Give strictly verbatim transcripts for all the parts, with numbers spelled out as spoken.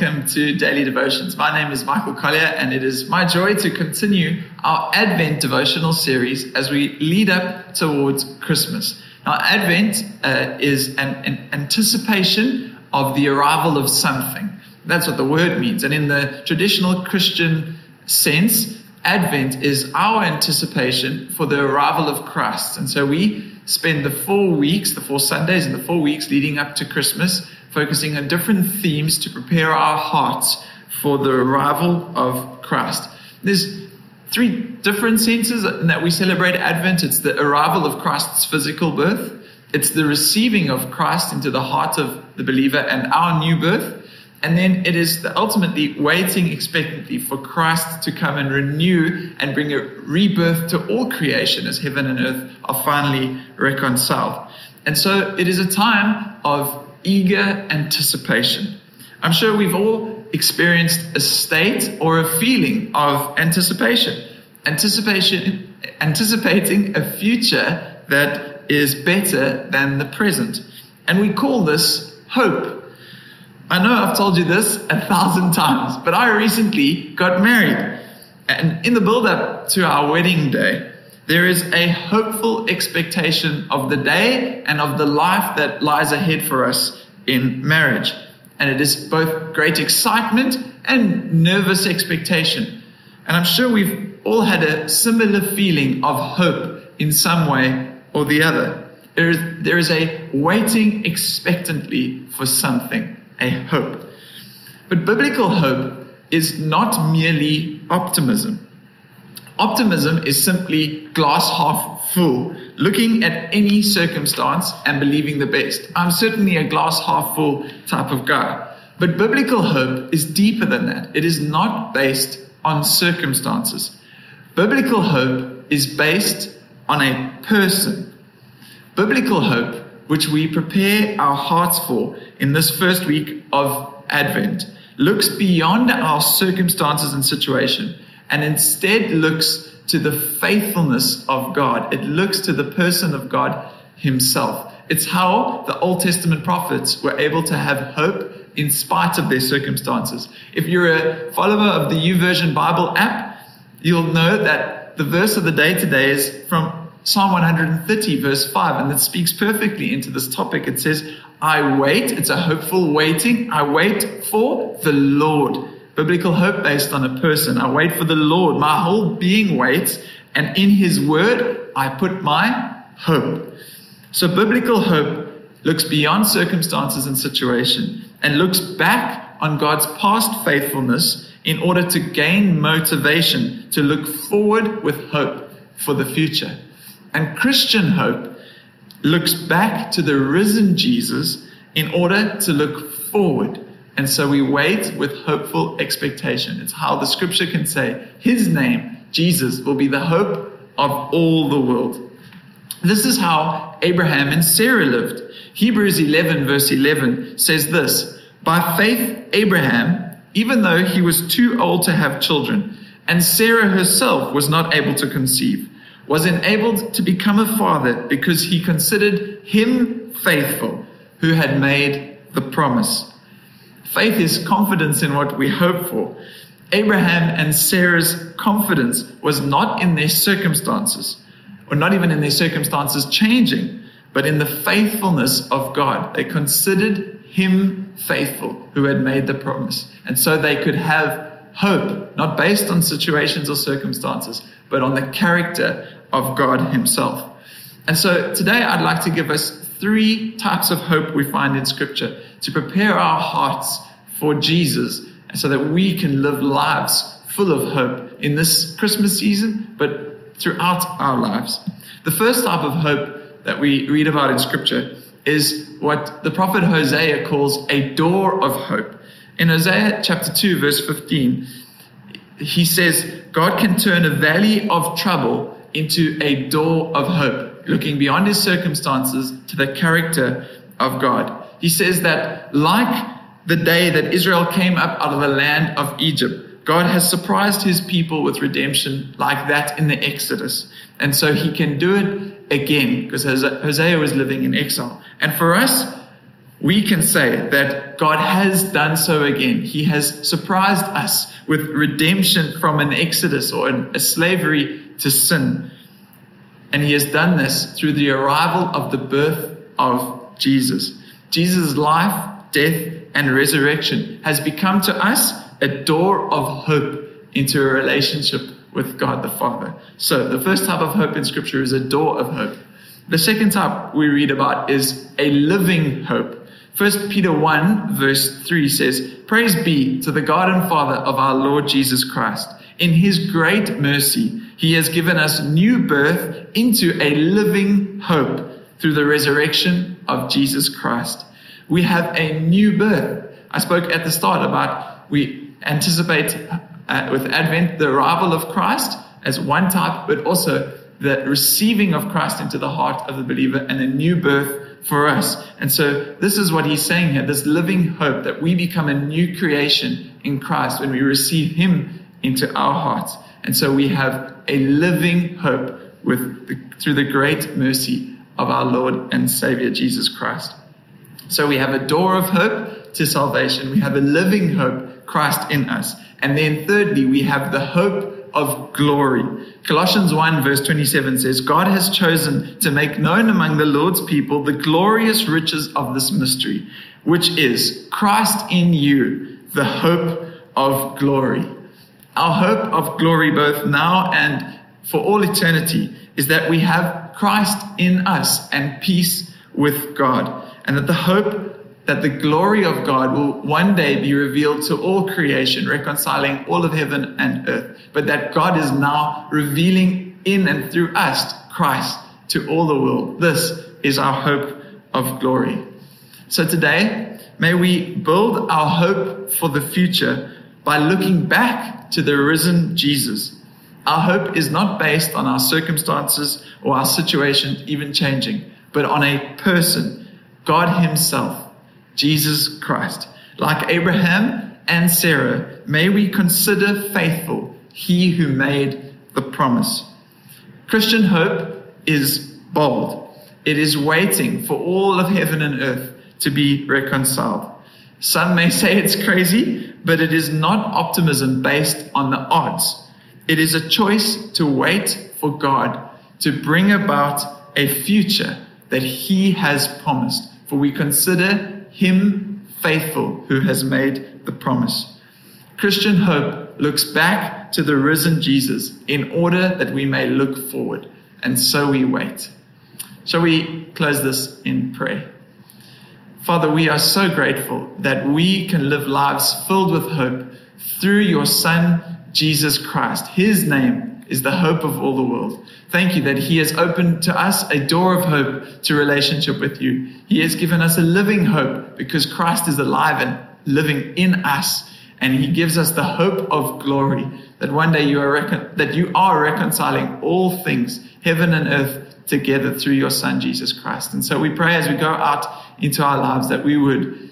welcome to Daily Devotions. My name is Michael Collier, and it is my joy to continue our Advent devotional series as we lead up towards Christmas. Now, Advent uh, is an, an anticipation of the arrival of something. That's what the word means. And in the traditional Christian sense, Advent is our anticipation for the arrival of Christ. And so we spend the four weeks, the four Sundays and the four weeks leading up to Christmas, focusing on different themes to prepare our hearts for the arrival of Christ. There's three different senses in that we celebrate Advent. It's the arrival of Christ's physical birth. It's the receiving of Christ into the heart of the believer and our new birth. And then it is the ultimately waiting expectantly for Christ to come and renew and bring a rebirth to all creation as heaven and earth are finally reconciled. And so it is a time of eager anticipation. I'm sure we've all experienced a state or a feeling of anticipation. Anticipation, anticipating a future that is better than the present. And we call this hope. I know I've told you this a thousand times, but I recently got married. And in the build-up to our wedding day, there is a hopeful expectation of the day and of the life that lies ahead for us in marriage. And it is both great excitement and nervous expectation. And I'm sure we've all had a similar feeling of hope in some way or the other. There is, there is a waiting expectantly for something. A hope. But biblical hope is not merely optimism. Optimism is simply glass half full, looking at any circumstance and believing the best. I'm certainly a glass half full type of guy. But biblical hope is deeper than that. It is not based on circumstances. Biblical hope is based on a person. Biblical hope, which we prepare our hearts for in this first week of Advent, looks beyond our circumstances and situation, and instead looks to the faithfulness of God. It looks to the person of God himself. It's how the Old Testament prophets were able to have hope in spite of their circumstances. If you're a follower of the YouVersion Bible app, you'll know that the verse of the day today is from Psalm one hundred thirty, verse five, and it speaks perfectly into this topic. It says, I wait, it's a hopeful waiting, I wait for the Lord. Biblical hope based on a person. I wait for the Lord, my whole being waits, and in his word I put my hope. So biblical hope looks beyond circumstances and situation, and looks back on God's past faithfulness in order to gain motivation to look forward with hope for the future. And Christian hope looks back to the risen Jesus in order to look forward. And so we wait with hopeful expectation. It's how the scripture can say, his name, Jesus, will be the hope of all the world. This is how Abraham and Sarah lived. Hebrews eleven verse eleven says this, by faith Abraham, even though he was too old to have children, and Sarah herself was not able to conceive, was enabled to become a father because he considered him faithful who had made the promise. Faith is confidence in what we hope for. Abraham and Sarah's confidence was not in their circumstances, or not even in their circumstances changing, but in the faithfulness of God. They considered him faithful who had made the promise. And so they could have hope, not based on situations or circumstances, but on the character of God himself. And so today I'd like to give us three types of hope we find in scripture to prepare our hearts for Jesus so that we can live lives full of hope in this Christmas season, but throughout our lives. The first type of hope that we read about in scripture is what the prophet Hosea calls a door of hope. In Hosea chapter two, verse fifteen, he says, God can turn a valley of trouble into a door of hope, looking beyond his circumstances to the character of God. He says that like the day that Israel came up out of the land of Egypt, God has surprised his people with redemption like that in the Exodus. And so he can do it again because Hosea was living in exile. And for us, we can say that God has done so again. He has surprised us with redemption from an exodus or a slavery to sin. And he has done this through the arrival of the birth of Jesus. Jesus' life, death, and resurrection has become to us a door of hope into a relationship with God the Father. So the first type of hope in Scripture is a door of hope. The second type we read about is a living hope. First Peter one verse three says, "Praise be to the God and Father of our Lord Jesus Christ. In his great mercy, he has given us new birth into a living hope through the resurrection of Jesus Christ." We have a new birth. I spoke at the start about we anticipate uh, with Advent the arrival of Christ as one type, but also the receiving of Christ into the heart of the believer and a new birth for us. And so this is what he's saying here, this living hope that we become a new creation in Christ when we receive him into our hearts. And so we have a living hope with the, through the great mercy of our Lord and Savior Jesus Christ. So we have a door of hope to salvation. We have a living hope, Christ in us. And then thirdly, we have the hope of glory. Colossians one verse twenty-seven says, "God has chosen to make known among the Lord's people the glorious riches of this mystery, which is Christ in you, the hope of glory." Our hope of glory, both now and for all eternity, is that we have Christ in us and peace with God, and that the hope that the glory of God will one day be revealed to all creation, reconciling all of heaven and earth, but that God is now revealing in and through us Christ to all the world. This is our hope of glory. So today, may we build our hope for the future by looking back to the risen Jesus. Our hope is not based on our circumstances or our situation even changing, but on a person, God himself, Jesus Christ. Like Abraham and Sarah, may we consider faithful he who made the promise. Christian hope is bold. It is waiting for all of heaven and earth to be reconciled. Some may say it's crazy, but it is not optimism based on the odds. It is a choice to wait for God to bring about a future that he has promised, for we consider him faithful who has made the promise. Christian hope looks back to the risen Jesus in order that we may look forward, and so we wait. Shall we close this in prayer? Father, we are so grateful that we can live lives filled with hope through your Son, Jesus Christ. His name is the hope of all the world. Thank you that he has opened to us a door of hope to relationship with you. He has given us a living hope because Christ is alive and living in us. And he gives us the hope of glory that one day you are recon- that you are reconciling all things, heaven and earth, together through your Son, Jesus Christ. And so we pray as we go out into our lives that we would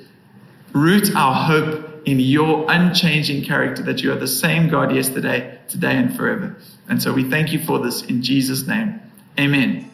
root our hope in your unchanging character, that you are the same God yesterday, today, and forever. And so we thank you for this in Jesus' name. Amen.